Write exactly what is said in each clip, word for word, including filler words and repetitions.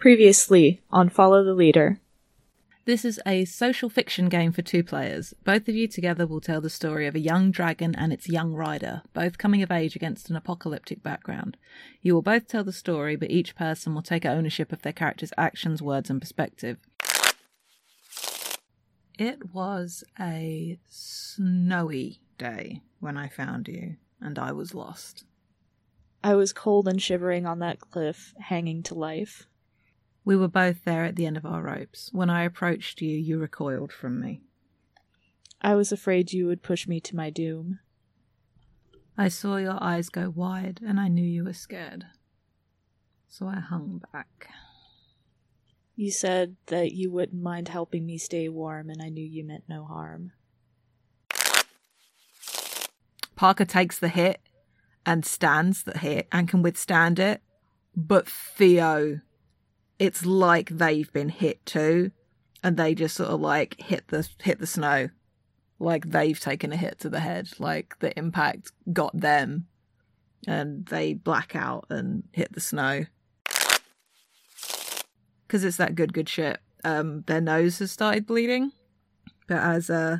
Previously on Follow the Leader. This is a social fiction game for two players. Both of you together will tell the story of a young dragon and its young rider, both coming of age against an apocalyptic background. You will both tell the story, but each person will take ownership of their character's actions, words, and perspective. It was a snowy day when I found you, and I was lost. I was cold and shivering on that cliff, hanging to life. We were both there at the end of our ropes. When I approached you, you recoiled from me. I was afraid you would push me to my doom. I saw your eyes go wide, and I knew you were scared. So I hung back. You said that you wouldn't mind helping me stay warm, and I knew you meant no harm. Parker takes the hit and stands the hit and can withstand it. But Theo, it's like they've been hit too, and they just sort of like hit the hit the snow. Like they've taken a hit to the head. Like the impact got them and they black out and hit the snow. Because it's that good, good shit. Um, their nose has started bleeding. But as, uh,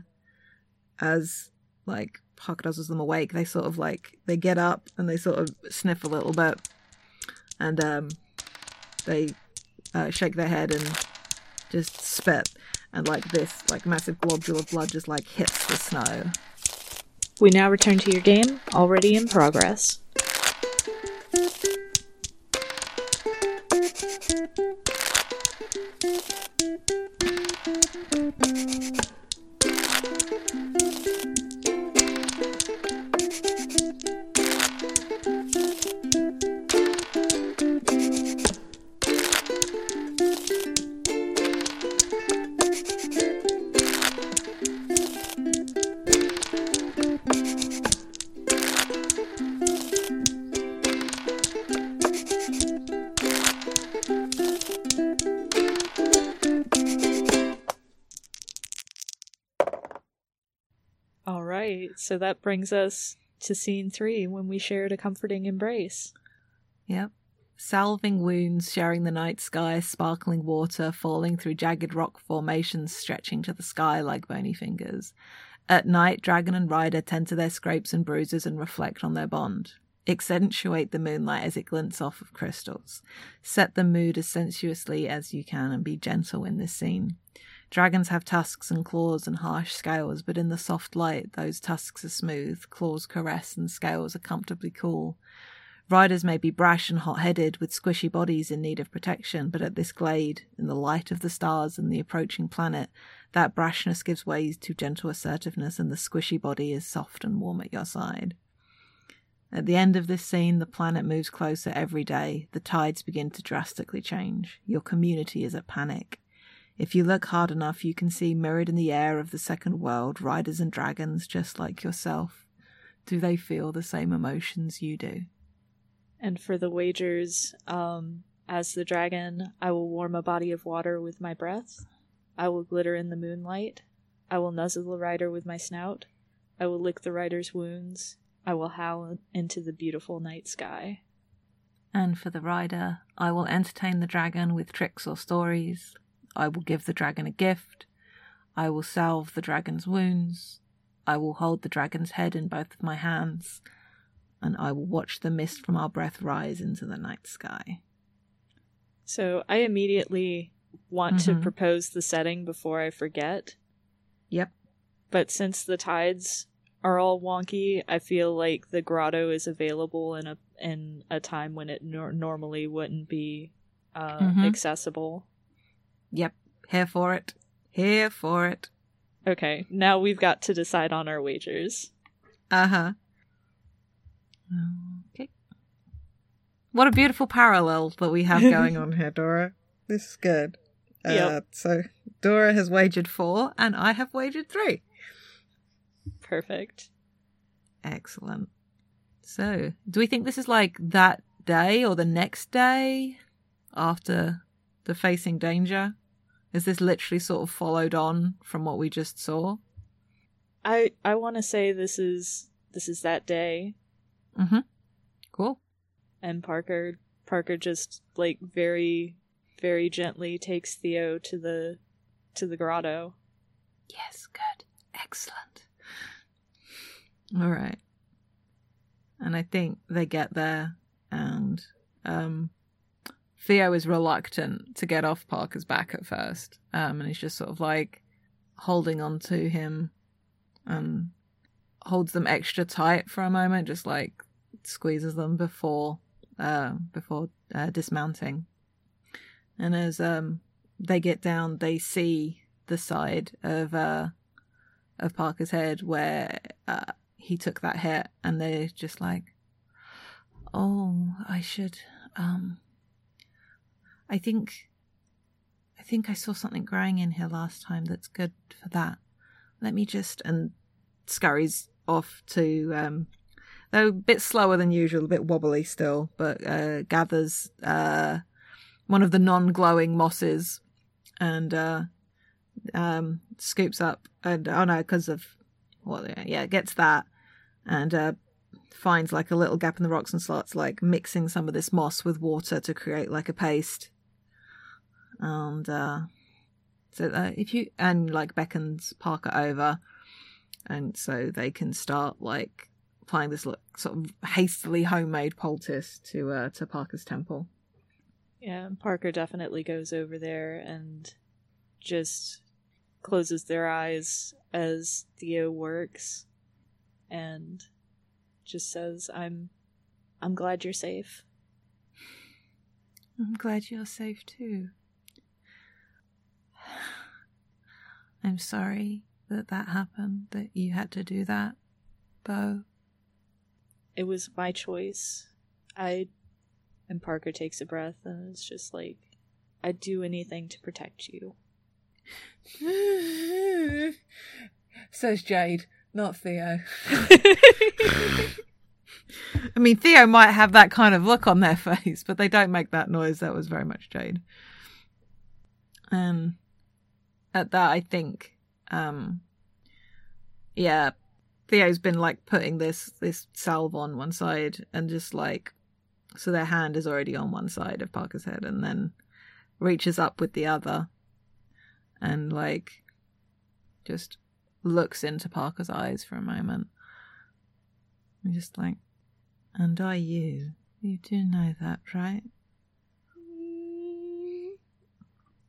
as like, Parker does them awake, they sort of, like, they get up and they sort of sniff a little bit. And um, they uh, shake their head and just spit. And, like, this, like, massive globule of blood just, like, hits the snow. We now return to your game, already in progress. So that brings us to scene three, when we shared a comforting embrace. Yep. Salving wounds, sharing the night sky, sparkling water, falling through jagged rock formations, stretching to the sky like bony fingers. At night, dragon and rider tend to their scrapes and bruises and reflect on their bond. Accentuate the moonlight as it glints off of crystals. Set the mood as sensuously as you can and be gentle in this scene. Dragons have tusks and claws and harsh scales, but in the soft light, those tusks are smooth, claws caress, and scales are comfortably cool. Riders may be brash and hot-headed, with squishy bodies in need of protection, but at this glade, in the light of the stars and the approaching planet, that brashness gives way to gentle assertiveness, and the squishy body is soft and warm at your side. At the end of this scene, the planet moves closer every day. The tides begin to drastically change. Your community is at panic. If you look hard enough, you can see mirrored in the air of the second world, riders and dragons just like yourself. Do they feel the same emotions you do? And for the wagers, um, as the dragon, I will warm a body of water with my breath. I will glitter in the moonlight. I will nuzzle the rider with my snout. I will lick the rider's wounds. I will howl into the beautiful night sky. And for the rider, I will entertain the dragon with tricks or stories. I will give the dragon a gift. I will salve the dragon's wounds. I will hold the dragon's head in both of my hands. And I will watch the mist from our breath rise into the night sky. So I immediately want mm-hmm. to propose the setting before I forget. Yep. But since the tides are all wonky, I feel like the grotto is available in a in a time when it nor- normally wouldn't be uh, mm-hmm. accessible. Yep, here for it. Here for it. Okay, now we've got to decide on our wagers. Uh-huh. Okay. What a beautiful parallel that we have going on here, Dora. This is good. Uh, yep. So Dora has wagered four, and I have wagered three. Perfect. Excellent. So, do we think this is like that day or the next day after the facing danger? Is this literally sort of followed on from what we just saw? I I want to say this is this is that day. Mm-hmm. Cool. And Parker Parker just like very very gently takes Theo to the to the grotto. Yes, good. Excellent. All right. And I think they get there, and um, Theo is reluctant to get off Parker's back at first. Um, and he's just sort of like holding on to him and holds them extra tight for a moment, just like squeezes them before uh, before uh, dismounting. And as um, they get down, they see the side of uh, of Parker's head where uh, he took that hit, and they're just like, "Oh, I should. Um, I think, I think I saw something growing in here last time that's good for that. Let me just." And scurries off to, um, though a bit slower than usual, a bit wobbly still, but uh, gathers. Uh, one of the non-glowing mosses, and uh, um, scoops up, and oh no, because of what, well, yeah, gets that, and uh, finds like a little gap in the rocks and starts like mixing some of this moss with water to create like a paste, and uh, so uh, if you and like beckons Parker over, and so they can start like applying this like, sort of hastily homemade poultice to uh, to Parker's temple. Yeah, and Parker definitely goes over there and just closes their eyes as Theo works and just says, I'm I'm glad you're safe. I'm glad you're safe too. I'm sorry that that happened, that you had to do that, Bo. It was my choice. I... And Parker takes a breath and it's just like, I'd do anything to protect you. Says Jade, not Theo. I mean, Theo might have that kind of look on their face, but they don't make that noise. That was very much Jade. Um, at that, I think, um, yeah, Theo's been like putting this, this salve on one side and just like, so their hand is already on one side of Parker's head, and then reaches up with the other and, like, just looks into Parker's eyes for a moment. And just like, and are you? You do know that, right?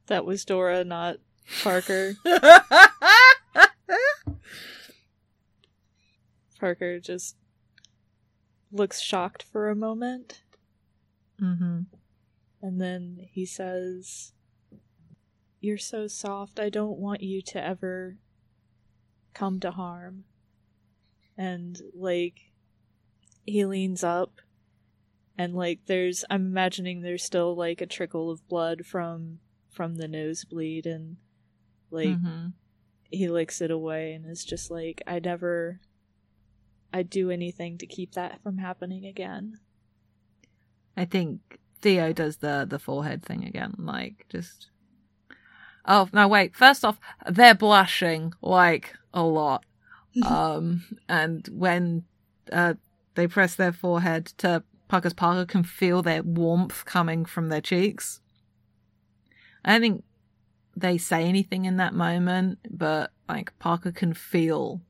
That was Dora, not Parker. Parker just looks shocked for a moment. Mm-hmm. And then he says, "You're so soft, I don't want you to ever come to harm." And, like, he leans up, and, like, there's, I'm imagining there's still, like, a trickle of blood from, from the nosebleed, and, like, mm-hmm. He licks it away and is just like, I never, I'd do anything to keep that from happening again. I think Theo does the the forehead thing again, like, just... Oh, no, wait. First off, they're blushing, like, a lot. um, and when uh, they press their forehead to Parker's, Parker can feel their warmth coming from their cheeks. I don't think they say anything in that moment, but, like, Parker can feel,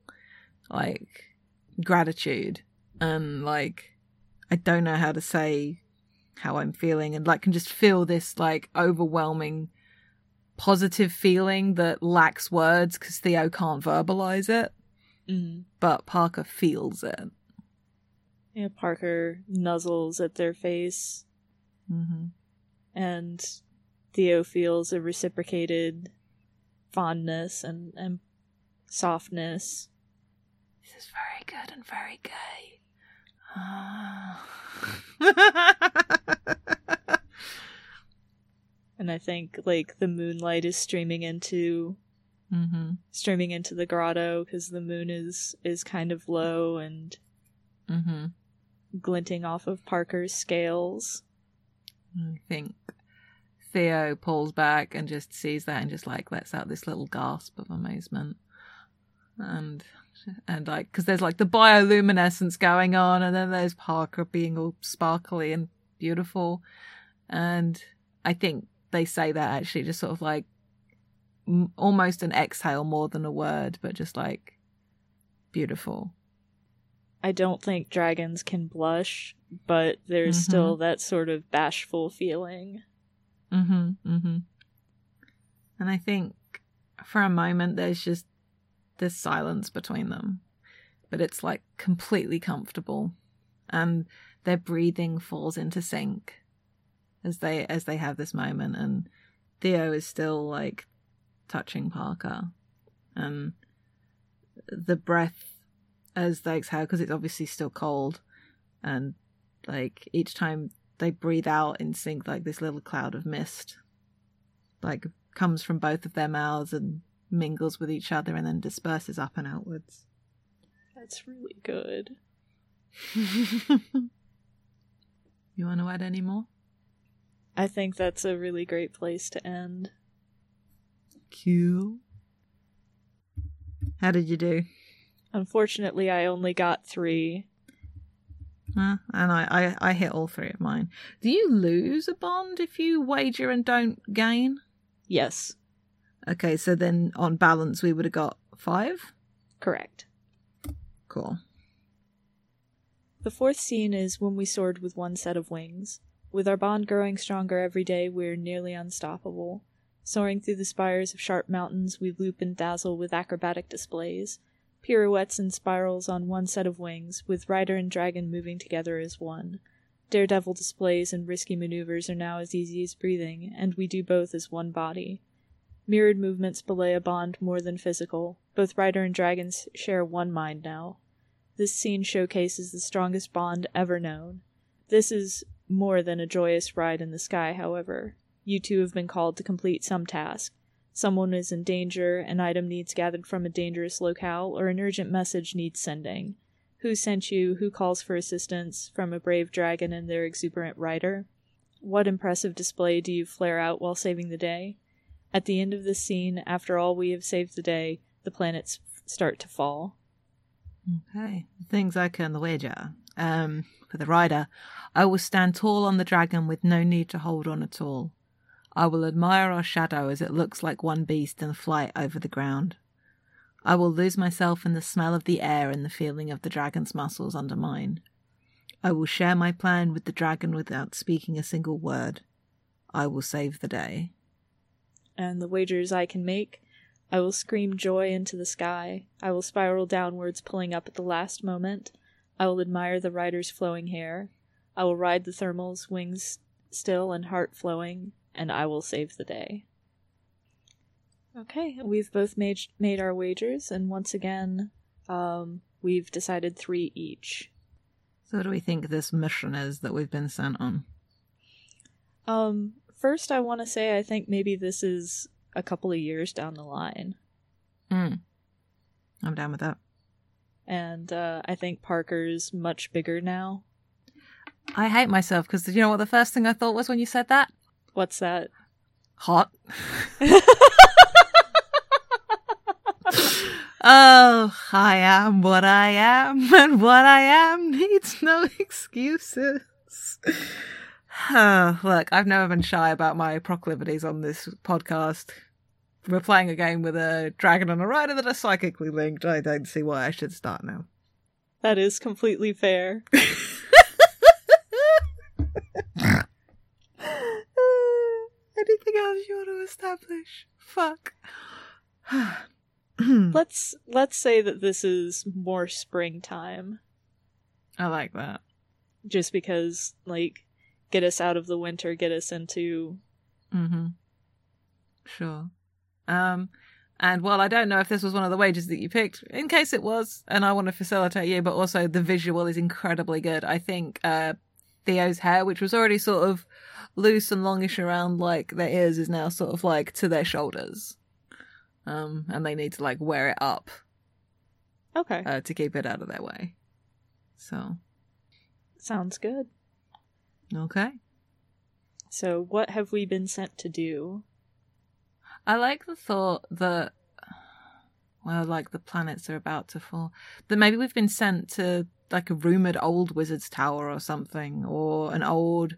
like, gratitude, and, like, I don't know how to say how I'm feeling, and, like, can just feel this, like, overwhelming positive feeling that lacks words because Theo can't verbalize it. Mm. But Parker feels it. Yeah, Parker nuzzles at their face. Mm-hmm. And Theo feels a reciprocated fondness and, and softness. This is very good and very gay. Oh. And I think, like, the moonlight is streaming into, mm-hmm. streaming into the grotto because the moon is is kind of low and mm-hmm. glinting off of Parker's scales. I think Theo pulls back and just sees that and just, like, lets out this little gasp of amazement. And. And, like, because there's, like, the bioluminescence going on, and then there's Parker being all sparkly and beautiful. And I think they say that actually, just sort of like m- almost an exhale more than a word, but just like beautiful. I don't think dragons can blush, but there's mm-hmm. still that sort of bashful feeling. Mm-hmm, mm-hmm. And I think for a moment there's just this silence between them, but it's like completely comfortable, and their breathing falls into sync as they as they have this moment, and Theo is still like touching Parker, and the breath as they exhale, because it's obviously still cold, and like each time they breathe out in sync, like this little cloud of mist like comes from both of their mouths and mingles with each other and then disperses up and outwards. That's really good. You want to add any more? I think that's a really great place to end. Cool. How did you do? Unfortunately, I only got three. Uh, and I, I, I hit all three of mine. Do you lose a bond if you wager and don't gain? Yes. Okay, so then on balance we would have got five? Correct. Cool. The fourth scene is When We Soared With One Set of Wings. With our bond growing stronger every day, we're nearly unstoppable. Soaring through the spires of sharp mountains, we loop and dazzle with acrobatic displays. Pirouettes and spirals on one set of wings, with rider and dragon moving together as one. Daredevil displays and risky maneuvers are now as easy as breathing, and we do both as one body. Mirrored movements belay a bond more than physical. Both rider and dragon share one mind now. This scene showcases the strongest bond ever known. This is more than a joyous ride in the sky, however. You two have been called to complete some task. Someone is in danger, an item needs gathered from a dangerous locale, or an urgent message needs sending. Who sent you? Who calls for assistance from a brave dragon and their exuberant rider? What impressive display do you flare out while saving the day? At the end of this scene, after all we have saved the day, the planets start to fall. Okay. Things I can wager. Um, for the rider, I will stand tall on the dragon with no need to hold on at all. I will admire our shadow as it looks like one beast in flight over the ground. I will lose myself in the smell of the air and the feeling of the dragon's muscles under mine. I will share my plan with the dragon without speaking a single word. I will save the day. And the wagers I can make, I will scream joy into the sky. I will spiral downwards, pulling up at the last moment. I will admire the rider's flowing hair. I will ride the thermals, wings still and heart flowing. And I will save the day. Okay, we've both made made our wagers, and once again, um, we've decided three each. So what do we think this mission is that we've been sent on? Um, first I want to say I think maybe this is a couple of years down the line. Mm. I'm down with that. And uh, I think Parker's much bigger now. I hate myself, because you know what the first thing I thought was when you said that? What's that? Hot. Oh, I am what I am, and what I am needs no excuses. Oh, look, I've never been shy about my proclivities on this podcast. We're playing a game with a dragon and a rider that are psychically linked. I don't see why I should start now. That is completely fair. Anything else you want to establish? Fuck. let's let's say that this is more springtime. I like that. Just because, like, get us out of the winter, get us into... Mm-hmm. Sure. Um, and while I don't know if this was one of the wages that you picked, in case it was, and I want to facilitate you, but also the visual is incredibly good. I think uh, Theo's hair, which was already sort of loose and longish around like their ears, is now sort of like to their shoulders, um and they need to like wear it up, okay uh, to keep it out of their way. So sounds good. Okay, so what have we been sent to do? I like the thought that, well, like the planets are about to fall, that maybe we've been sent to like a rumored old wizard's tower or something, or an old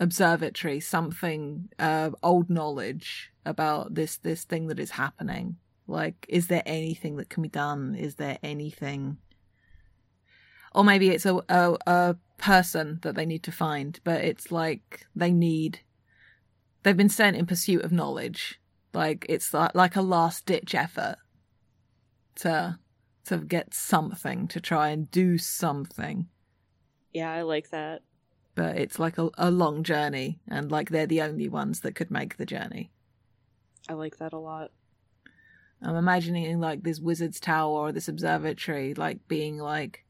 observatory, something, uh, old knowledge about this, this thing that is happening. Like, is there anything that can be done? Is there anything? Or maybe it's a, a, a person that they need to find, but it's like they need, they've been sent in pursuit of knowledge. Like, it's like, like a last ditch effort to, to get something, to try and do something. Yeah, I like that. But it's like a, a long journey, and like they're the only ones that could make the journey. I like that a lot. I'm imagining like this wizard's tower or this observatory, like being like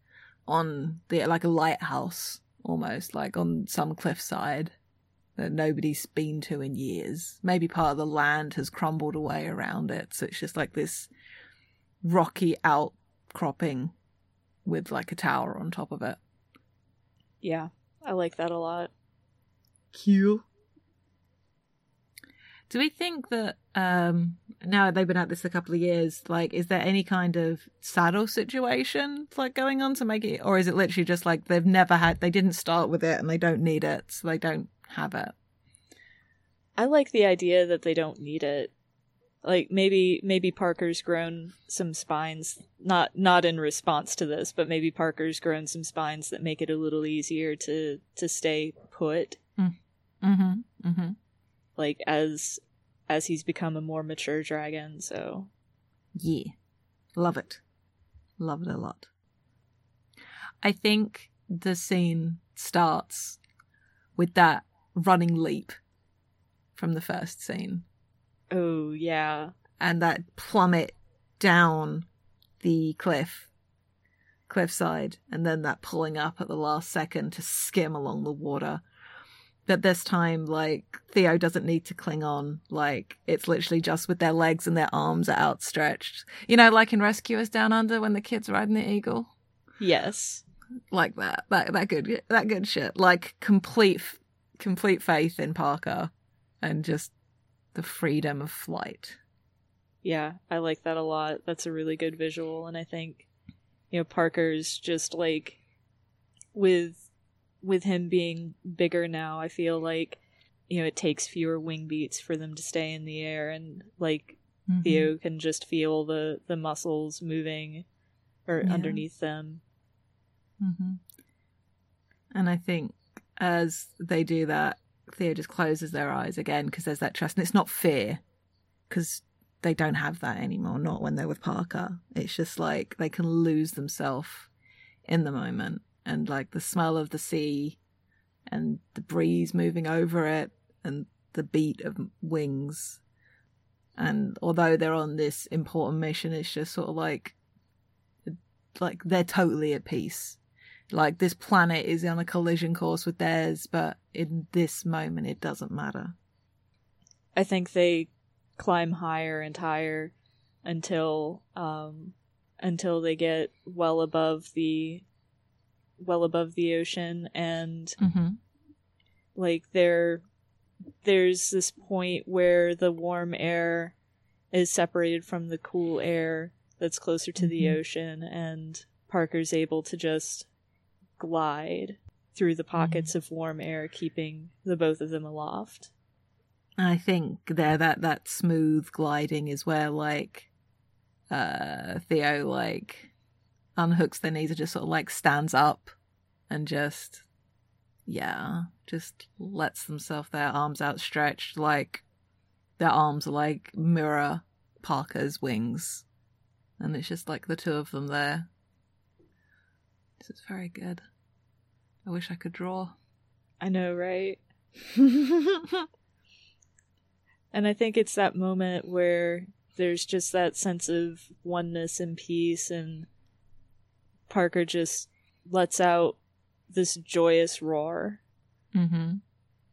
on the, like a lighthouse almost, like on some cliffside that nobody's been to in years. Maybe part of the land has crumbled away around it, so it's just like this rocky outcropping with like a tower on top of it. Yeah, I like that a lot. Cute. Do we think that, um, now they've been at this a couple of years, like, is there any kind of saddle situation, like, going on to make it, or is it literally just, like, they've never had, they didn't start with it and they don't need it, so they don't have it? I like the idea that they don't need it. Like, maybe maybe Parker's grown some spines, not not in response to this, but maybe Parker's grown some spines that make it a little easier to, to stay put. Mm-hmm, mm-hmm. Like, as as he's become a more mature dragon, so... Yeah. Love it. Love it a lot. I think the scene starts with that running leap from the first scene. Oh, yeah. And that plummet down the cliff, cliffside, and then that pulling up at the last second to skim along the water. But this time, like, Theo doesn't need to cling on. Like, it's literally just with their legs and their arms are outstretched. You know, like in Rescuers Down Under when the kid's riding the eagle? Yes. Like that. That, that good that good shit. Like, complete, complete faith in Parker and just the freedom of flight. Yeah, I like that a lot. That's a really good visual. And I think, you know, Parker's just, like, with... with him being bigger now, I feel like, you know, it takes fewer wing beats for them to stay in the air, and like mm-hmm. Theo can just feel the, the muscles moving or yeah. underneath them. Mm-hmm. And I think as they do that, Theo just closes their eyes again because there's that trust, and it's not fear because they don't have that anymore, not when they're with Parker. It's just like they can lose themselves in the moment. And, like, the smell of the sea and the breeze moving over it and the beat of wings. And although they're on this important mission, it's just sort of like, like they're totally at peace. Like, this planet is on a collision course with theirs, but in this moment it doesn't matter. I think they climb higher and higher until um, until they get well above the... well above the ocean, and mm-hmm. like there there's this point where the warm air is separated from the cool air that's closer to mm-hmm. the ocean, and Parker's able to just glide through the pockets mm-hmm. of warm air, keeping the both of them aloft. I think there that that smooth gliding is where like uh Theo like unhooks their knees and just sort of like stands up and just yeah just lets themselves, their arms outstretched, like their arms are like mirror Parker's wings, and it's just like the two of them there. This is very good. I wish I could draw. I know, right? And I think it's that moment where there's just that sense of oneness and peace, and Parker just lets out this joyous roar. Mm-hmm.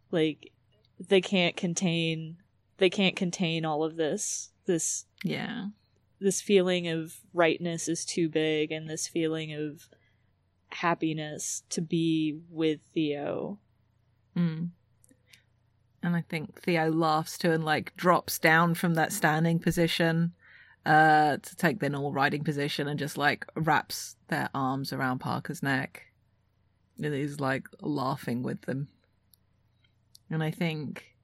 Like they can't contain, they can't contain all of this. This yeah, this feeling of rightness is too big, and this feeling of happiness to be with Theo. Mm. And I think Theo laughs too, and like drops down from that standing position. Uh, to take their normal riding position, and just like wraps their arms around Parker's neck, and he's like laughing with them. And I think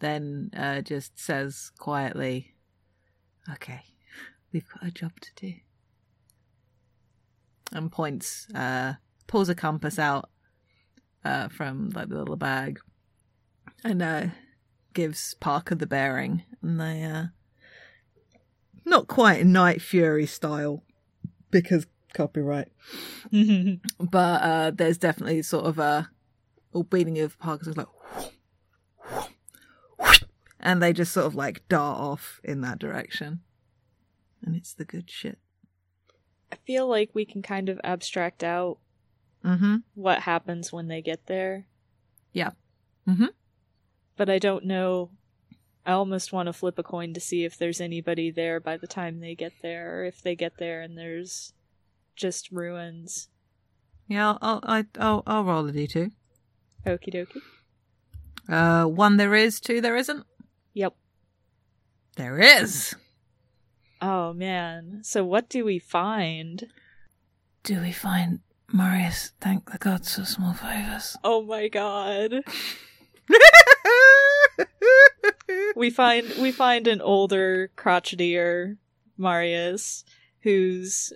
then uh, just says quietly, okay, we've got a job to do. And points, uh, pulls a compass out uh, from like the little bag and uh, gives Parker the bearing. And they, uh, not quite Night Fury style, because copyright, but uh, there's definitely sort of a all beating of Parker's like, whoosh, whoosh, whoosh, and they just sort of like dart off in that direction, and it's the good shit. I feel like we can kind of abstract out mm-hmm. what happens when they get there. Yeah. Mm-hmm. But I don't know. I almost want to flip a coin to see if there's anybody there by the time they get there, or if they get there and there's just ruins. Yeah, I'll I'll I'll, I'll roll a d two. Okie dokie. Uh, one there is, two there isn't. Yep. There is. Oh man! So what do we find? Do we find Marius? Thank the gods for small favors. Oh my god. We find we find an older, crotchetier Marius who's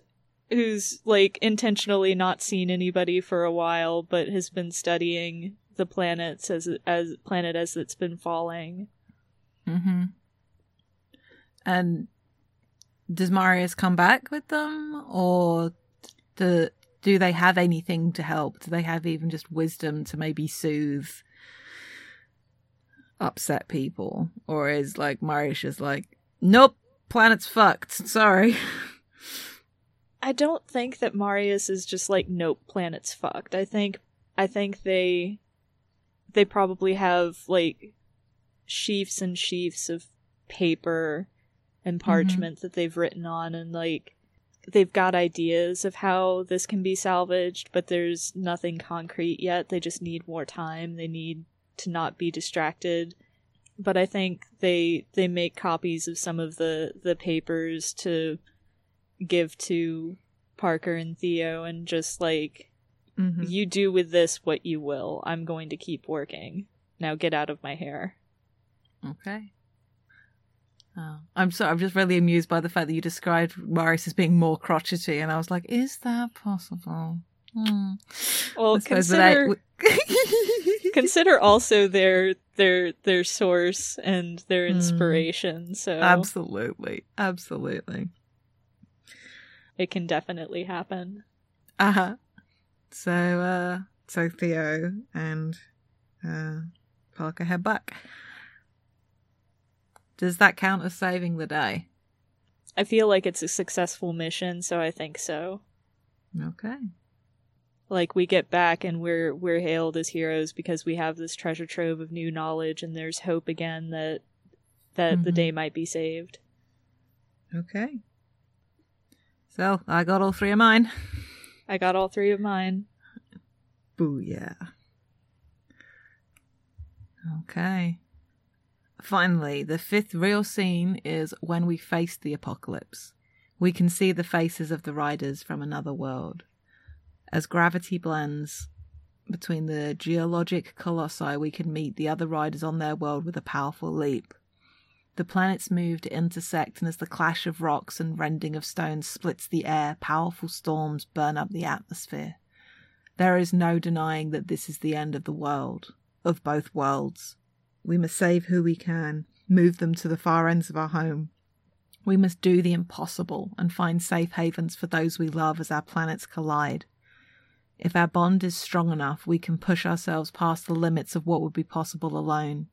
who's like intentionally not seen anybody for a while, but has been studying the planets as as planet as it's been falling. Mm-hmm. And does Marius come back with them, or do do they have anything to help? Do they have even just wisdom to maybe soothe upset people? Or is like Marius just like, nope, planet's fucked, sorry. I don't think that Marius is just like, nope, planet's fucked. I think I think they they probably have like sheafs and sheafs of paper and parchment mm-hmm. that they've written on, and like they've got ideas of how this can be salvaged, but there's nothing concrete yet. They just need more time. They need to not be distracted. But I think they they make copies of some of the, the papers to give to Parker and Theo, and just like, mm-hmm. you do with this what you will. I'm going to keep working. Now get out of my hair. Okay. Oh, I'm sorry, I'm just really amused by the fact that you described Marius as being more crotchety, and I was like, is that possible? Hmm. Well, consider I... consider also their their their source and their inspiration. Mm. So absolutely, absolutely, it can definitely happen. Uh huh. So, uh, so Theo and uh, Parker head back. Does that count as saving the day? I feel like it's a successful mission, so I think so. Okay. Like, we get back and we're we're hailed as heroes because we have this treasure trove of new knowledge, and there's hope again that that mm-hmm. the day might be saved. Okay. So, I got all three of mine. I got all three of mine. Booyah. Okay. Finally, the fifth real scene is when we face the apocalypse. We can see the faces of the riders from another world. As gravity blends between the geologic colossi, we can meet the other riders on their world with a powerful leap. The planets move to intersect, and as the clash of rocks and rending of stones splits the air, powerful storms burn up the atmosphere. There is no denying that this is the end of the world, of both worlds. We must save who we can, move them to the far ends of our home. We must do the impossible and find safe havens for those we love as our planets collide. If our bond is strong enough, we can push ourselves past the limits of what would be possible alone.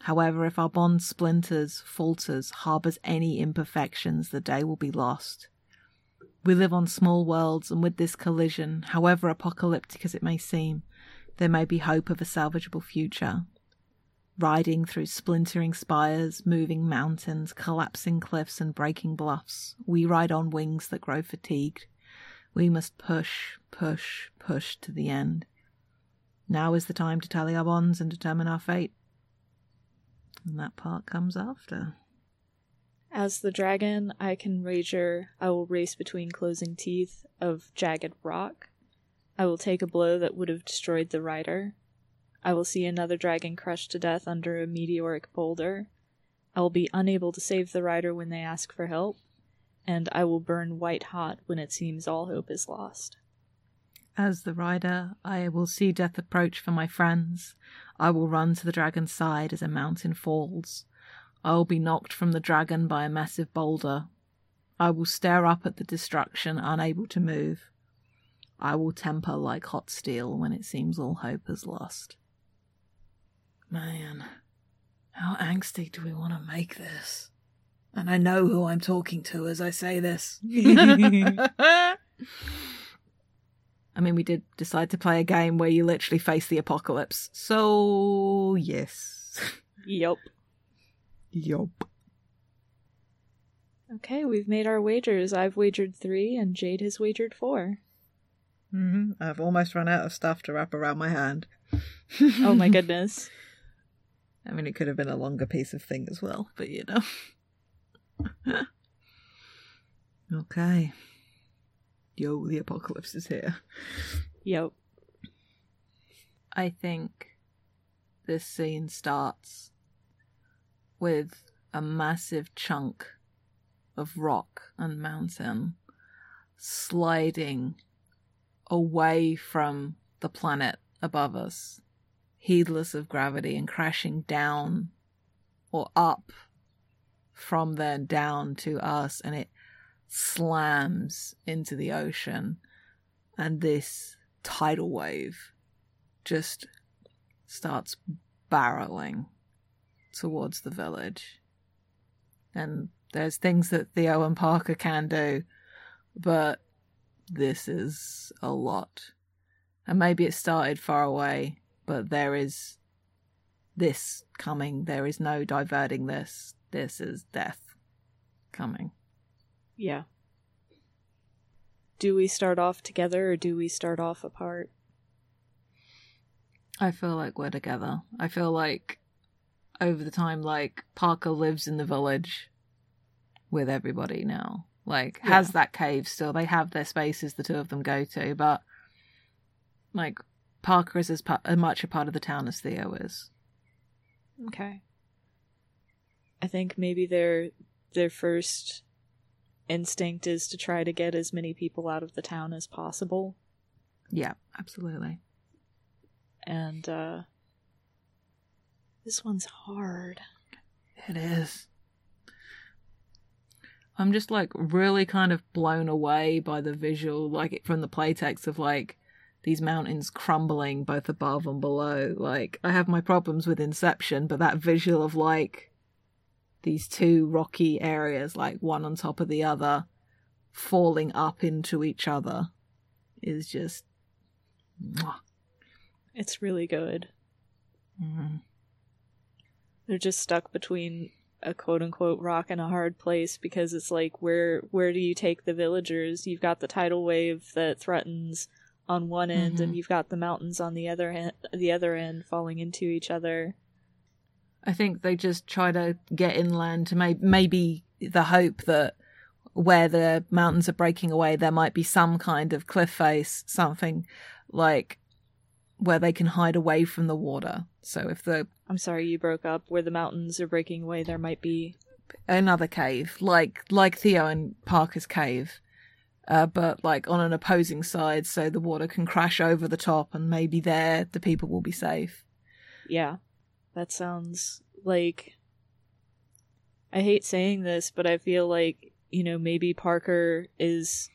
However, if our bond splinters, falters, harbours any imperfections, the day will be lost. We live on small worlds, and with this collision, however apocalyptic as it may seem, there may be hope of a salvageable future. Riding through splintering spires, moving mountains, collapsing cliffs and breaking bluffs, we ride on wings that grow fatigued. We must push, push, push to the end. Now is the time to tally our bonds and determine our fate. And that part comes after. As the dragon, I can wager I will race between closing teeth of jagged rock. I will take a blow that would have destroyed the rider. I will see another dragon crushed to death under a meteoric boulder. I will be unable to save the rider when they ask for help, and I will burn white hot when it seems all hope is lost. As the rider, I will see death approach for my friends. I will run to the dragon's side as a mountain falls. I will be knocked from the dragon by a massive boulder. I will stare up at the destruction, unable to move. I will temper like hot steel when it seems all hope is lost. Man, how angsty do we want to make this? And I know who I'm talking to as I say this. I mean, we did decide to play a game where you literally face the apocalypse. So, yes. Yup. Yup. Okay, we've made our wagers. I've wagered three and Jade has wagered four. Mm-hmm. I've almost run out of stuff to wrap around my hand. Oh my goodness. I mean, it could have been a longer piece of thing as well, but you know. Okay. Yo, the apocalypse is here. Yo. I think this scene starts with a massive chunk of rock and mountain sliding away from the planet above us, heedless of gravity, and crashing down or up from there down to us, and it slams into the ocean, and this tidal wave just starts barreling towards the village. And there's things that Theo and Parker can do, but this is a lot. And maybe it started far away, but there is this coming. There is no diverting this. This is death coming. Yeah. Do we start off together or do we start off apart? I feel like we're together. I feel like over the time, like, Parker lives in the village with everybody now. Like, yeah. Has that cave still. They have their spaces the two of them go to, but, like, Parker is as, pa- as much a part of the town as Theo is. Okay. I think maybe their their first instinct is to try to get as many people out of the town as possible. Yeah, absolutely. And uh this one's hard. It is. I'm just like really kind of blown away by the visual, like from the playtext of like these mountains crumbling both above and below. Like, I have my problems with Inception, but that visual of like these two rocky areas, like one on top of the other, falling up into each other is just... Mwah. It's really good. Mm. They're just stuck between a quote-unquote rock and a hard place, because it's like, where where do you take the villagers? You've got the tidal wave that threatens on one end, mm-hmm. and you've got the mountains on the other end, the other end falling into each other. I think they just try to get inland to may- maybe the hope that where the mountains are breaking away, there might be some kind of cliff face, something like where they can hide away from the water. So if the... I'm sorry, you broke up. Where the mountains are breaking away, there might be... another cave, like like Theo and Parker's cave, uh, but like on an opposing side, so the water can crash over the top, and maybe there the people will be safe. Yeah. That sounds like... I hate saying this, but I feel like, you know, maybe Parker is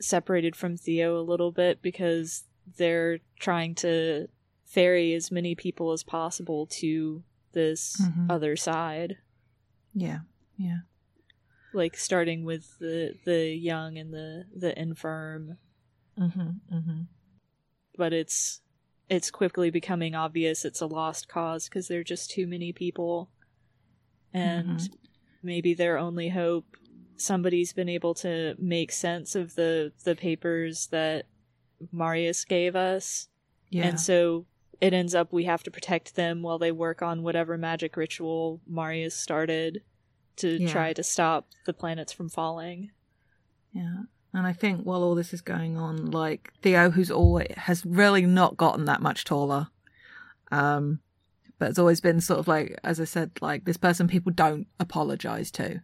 separated from Theo a little bit because they're trying to ferry as many people as possible to this mm-hmm. other side. Yeah, yeah. Like, starting with the, the young and the, the infirm. Mm-hmm, mm-hmm. But it's... it's quickly becoming obvious it's a lost cause because there are just too many people, and mm-hmm. maybe their only hope, somebody's been able to make sense of the, the papers that Marius gave us. Yeah. And so it ends up we have to protect them while they work on whatever magic ritual Marius started to yeah. try to stop the planets from falling. Yeah. And I think while all this is going on, like, Theo, who's always, has really not gotten that much taller, Um, but it's always been sort of like, as I said, like this person people don't apologize to,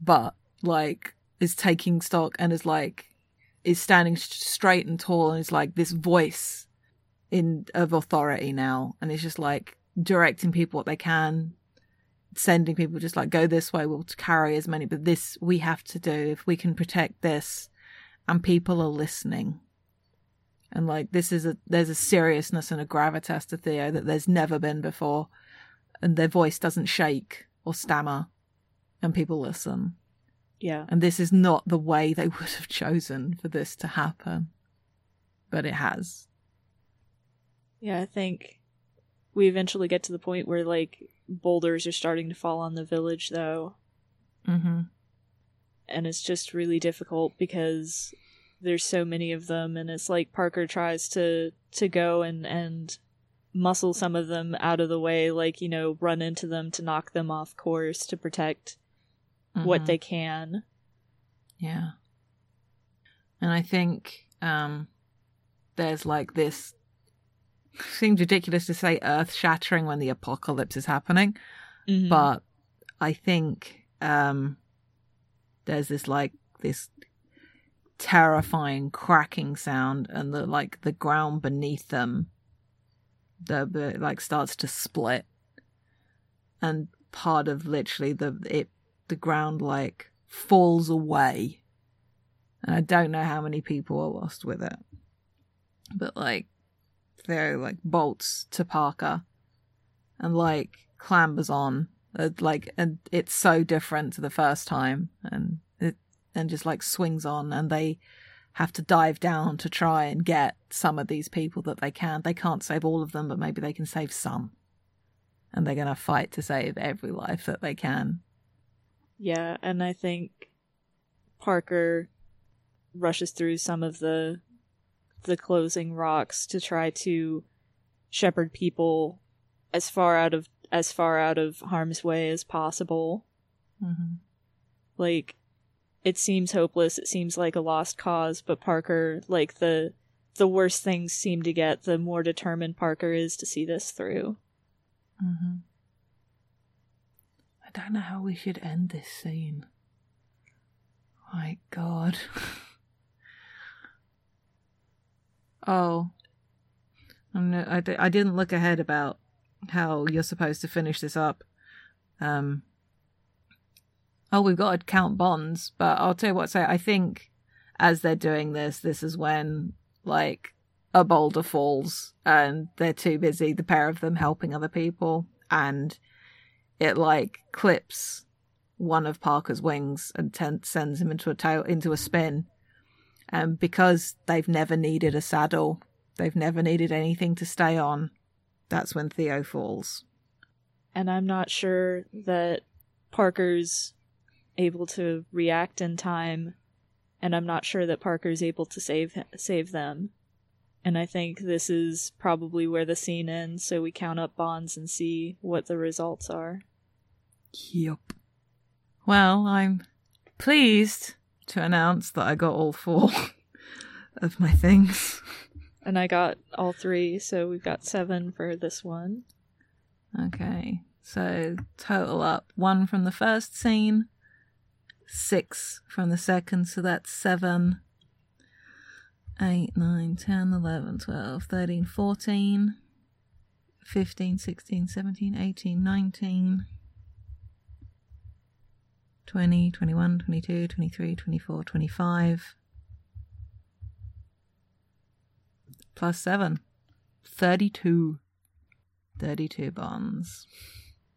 but like is taking stock and is like, is standing straight and tall and is like this voice in of authority now. And it's just like directing people what they can, sending people just like, go this way, we'll carry as many, but this we have to do if we can protect this. And people are listening. And like, this is a, there's a seriousness and a gravitas to Theo that there's never been before. And their voice doesn't shake or stammer and people listen. Yeah. And this is not the way they would have chosen for this to happen, but it has. Yeah. I think we eventually get to the point where like boulders are starting to fall on the village though. Mm-hmm. And it's just really difficult because there's so many of them, and it's like Parker tries to to go and and muscle some of them out of the way, like, you know, run into them to knock them off course to protect mm-hmm. what they can. Yeah. And I think um there's like this, it seems ridiculous to say earth shattering when the apocalypse is happening, mm-hmm. but I think um there's this like this terrifying cracking sound, and the like the ground beneath them the, the like starts to split, and part of literally the it the ground like falls away, and I don't know how many people are lost with it, but like Theo like bolts to Parker and like clambers on like, and it's so different to the first time, and it and just like swings on, and they have to dive down to try and get some of these people that they can. They can't save all of them, but maybe they can save some, and they're going to fight to save every life that they can. Yeah. And I think Parker rushes through some of the, the closing rocks to try to shepherd people as far out of, as far out of harm's way as possible. Mm-hmm. Like, it seems hopeless, it seems like a lost cause, but Parker, like, the the worse things seem to get, the more determined Parker is to see this through. Mm-hmm. I don't know how we should end this scene. My God. Oh. I'm no, I, d- I didn't look ahead about how you're supposed to finish this up. Um... Oh, we've got to count bonds, but I'll tell you what, so I think as they're doing this, this is when, like, a boulder falls and they're too busy, the pair of them, helping other people, and it, like, clips one of Parker's wings and t- sends him into a tail, into a spin. And because they've never needed a saddle, they've never needed anything to stay on, that's when Theo falls. And I'm not sure that Parker's able to react in time, and I'm not sure that Parker's able to save save them. And I think this is probably where the scene ends, so we count up bonds and see what the results are. Yep. Well, I'm pleased to announce that I got all four of my things. And I got all three, so we've got seven for this one. Okay, so total up one from the first scene, six from the second, so that's seven, eight, nine, ten, eleven, twelve, thirteen, fourteen, fifteen, sixteen, seventeen, eighteen, nineteen, twenty, twenty-one, twenty-two, twenty-three, twenty-four, twenty-five, plus seven, thirty-two, thirty-two bonds.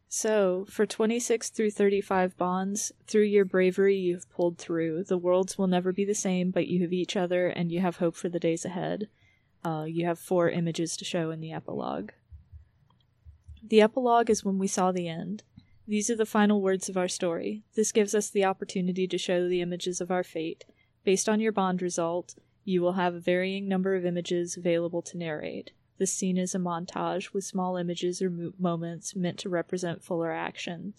So, for twenty-six through thirty-five bonds, through your bravery you have pulled through. The worlds will never be the same, but you have each other, and you have hope for the days ahead. Uh, you have four images to show in the epilogue. The epilogue is when we saw the end. These are the final words of our story. This gives us the opportunity to show the images of our fate. Based on your bond result, you will have a varying number of images available to narrate. This scene is a montage with small images or mo- moments meant to represent fuller action.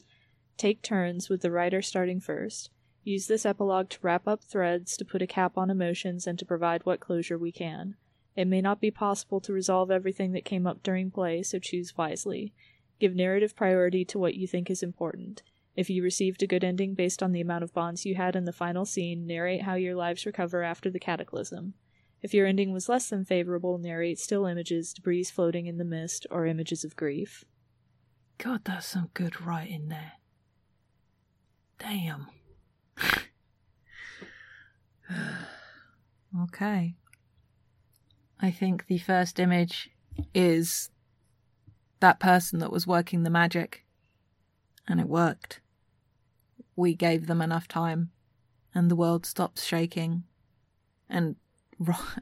Take turns, with the writer starting first. Use this epilogue to wrap up threads, to put a cap on emotions, and to provide what closure we can. It may not be possible to resolve everything that came up during play, so choose wisely. Give narrative priority to what you think is important. If you received a good ending based on the amount of bonds you had in the final scene, narrate how your lives recover after the cataclysm. If your ending was less than favorable, narrate still images, debris floating in the mist, or images of grief. God, that's some good writing there. Damn. Okay. I think the first image is that person that was working the magic. And it worked. We gave them enough time, and the world stops shaking, and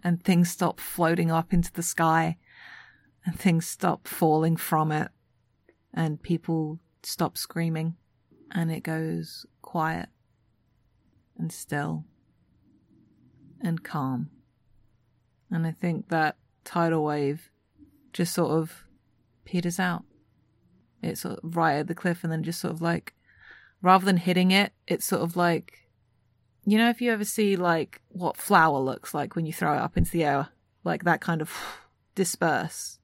and things stop floating up into the sky, and things stop falling from it, and people stop screaming, and it goes quiet and still and calm. And I think that tidal wave just sort of peters out. It's sort of right at the cliff, and then just sort of like, rather than hitting it, it's sort of like, you know, if you ever see like what flour looks like when you throw it up into the air, like that kind of disperse.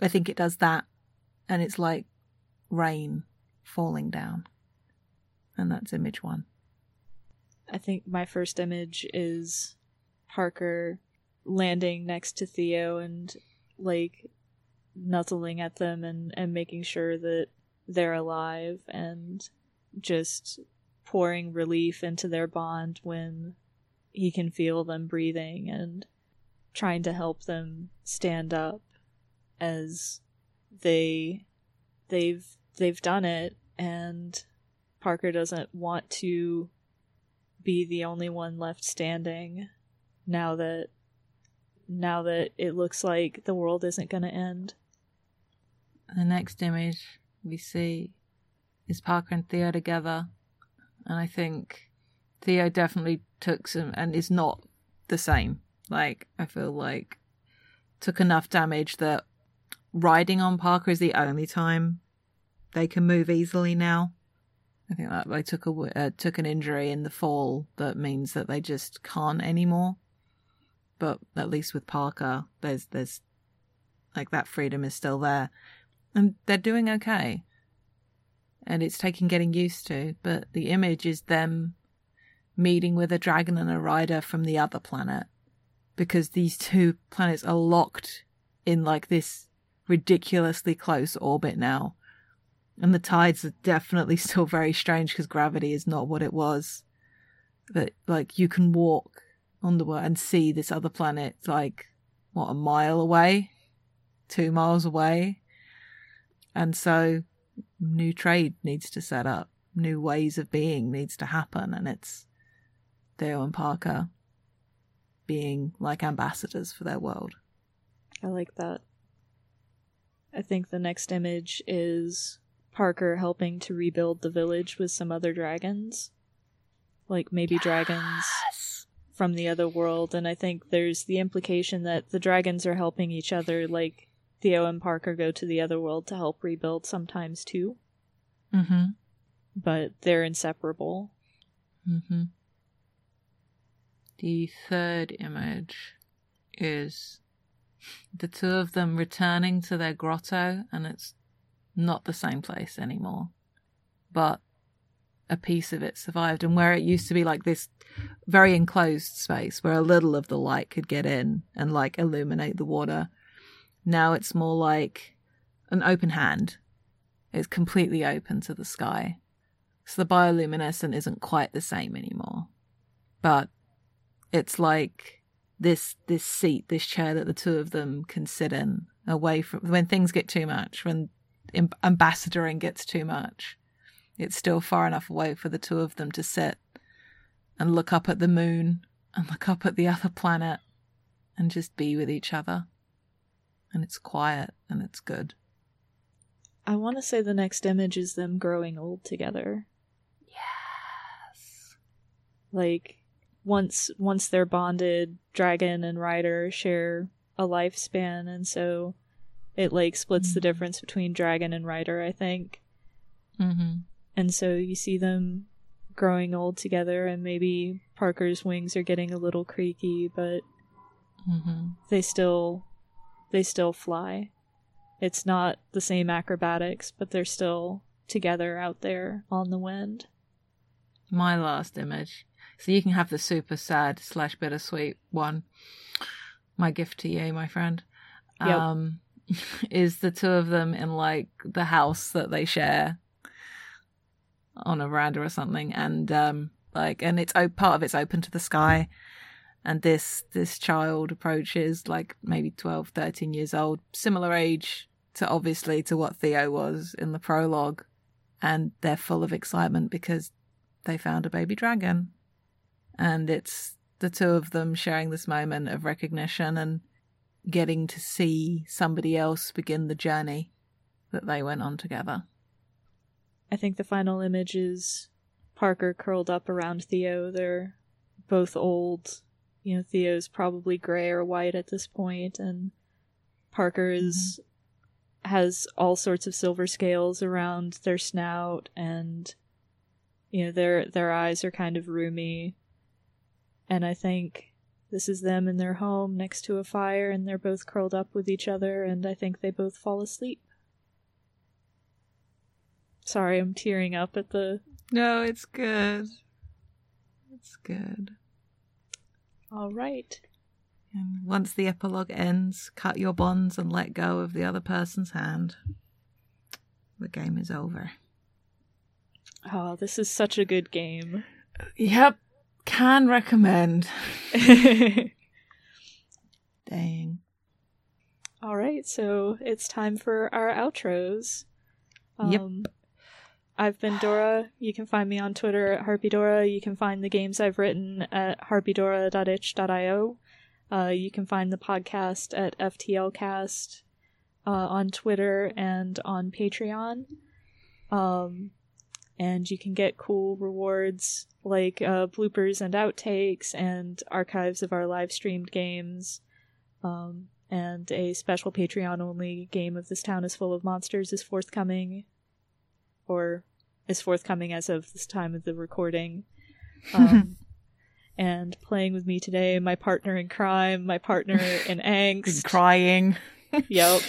I think it does that, and it's like rain falling down. And that's image one. I think my first image is Parker landing next to Theo and like nuzzling at them and, and making sure that they're alive, and just pouring relief into their bond when he can feel them breathing, and trying to help them stand up as they they've they've done it, and Parker doesn't want to be the only one left standing now that now that it looks like the world isn't going to end. The next image we see is Parker and Theo together. And I think Theo definitely took some, and is not the same. Like, I feel like took enough damage that riding on Parker is the only time they can move easily now. I think that they took, a, uh, took an injury in the fall that means that they just can't anymore. But at least with Parker, there's, there's like that freedom is still there. And they're doing okay. And it's taken getting used to. But the image is them meeting with a dragon and a rider from the other planet. Because these two planets are locked in like this ridiculously close orbit now. And the tides are definitely still very strange because gravity is not what it was. But like you can walk on the world and see this other planet like, what, a mile away? Two miles away? And so new trade needs to set up. New ways of being needs to happen. And it's Theo and Parker being like ambassadors for their world. I like that. I think the next image is Parker helping to rebuild the village with some other dragons. Like maybe yes! dragons from the other world. And I think there's the implication that the dragons are helping each other, like Theo and Parker go to the other world to help rebuild sometimes too. Mm-hmm. But they're inseparable. Mm-hmm. The third image is the two of them returning to their grotto, and it's not the same place anymore. But a piece of it survived, and where it used to be like this very enclosed space where a little of the light could get in and like illuminate the water, now it's more like an open hand. It's completely open to the sky. So the bioluminescent isn't quite the same anymore. But it's like this this seat, this chair that the two of them can sit in away from when things get too much, when ambassadoring gets too much. It's still far enough away for the two of them to sit and look up at the moon and look up at the other planet and just be with each other. And it's quiet and it's good. I want to say the next image is them growing old together. Yes. Like once once they're bonded, dragon and rider share a lifespan, and so it like splits mm-hmm. the difference between dragon and rider, I think. Mm-hmm. And so you see them growing old together, and maybe Parker's wings are getting a little creaky, but Mm-hmm. They still, they still fly. It's not the same acrobatics, but they're still together out there on the wind. My last image. So you can have the super sad slash bittersweet one. My gift to you, my friend. Yep. Um, is the two of them in like the house that they share on a veranda or something, and um, like, and it's op- part of it's open to the sky. And this this child approaches, like maybe twelve, thirteen years old, similar age to obviously to what Theo was in the prologue, and they're full of excitement because they found a baby dragon, and it's the two of them sharing this moment of recognition and getting to see somebody else begin the journey that they went on together. I think the final image is Parker curled up around Theo. They're both old. You know, Theo's probably gray or white at this point, and Parker is, mm-hmm. has all sorts of silver scales around their snout, and, you know, their their eyes are kind of roomy. And I think this is them in their home next to a fire, and they're both curled up with each other, and I think they both fall asleep. Sorry, I'm tearing up at the... No, it's good. It's good. All right. And once the epilogue ends, cut your bonds and let go of the other person's hand. The game is over. Oh, this is such a good game. Yep. Can recommend. Dang. All right. So it's time for our outros. Um, yep. I've been Dora. You can find me on Twitter at HarpyDora. You can find the games I've written at harpy dora dot itch dot io. Uh, you can find the podcast at F T L Cast uh, on Twitter and on Patreon. Um, and you can get cool rewards like uh, bloopers and outtakes and archives of our live-streamed games. Um, and a special Patreon-only game of This Town Is Full of Monsters is forthcoming. Or... is forthcoming as of this time of the recording. Um, and playing with me today, my partner in crime, my partner in angst. In crying. Yep.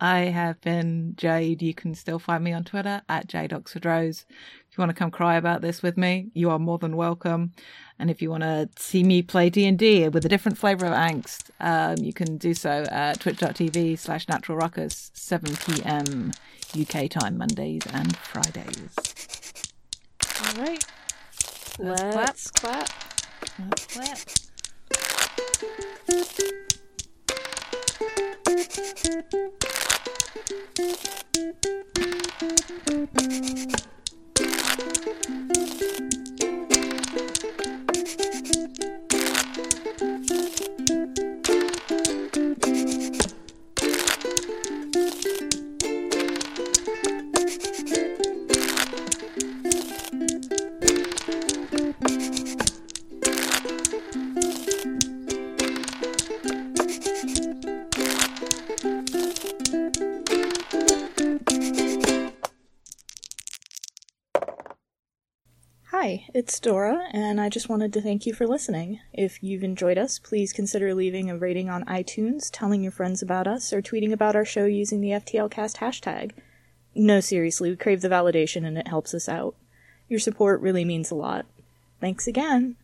I have been Jade. You can still find me on Twitter at Jade Oxford Rose. If you want to come cry about this with me, you are more than welcome. And if you want to see me play D and D with a different flavour of angst, um, you can do so at twitch dot t v slash natural ruckus, seven p.m. U K time, Mondays and Fridays. All right. Let's, Let's clap. clap. Let's clap. Hi, it's Dora, and I just wanted to thank you for listening. If you've enjoyed us, please consider leaving a rating on iTunes, telling your friends about us, or tweeting about our show using the F T L Cast hashtag. No, seriously, we crave the validation and it helps us out. Your support really means a lot. Thanks again!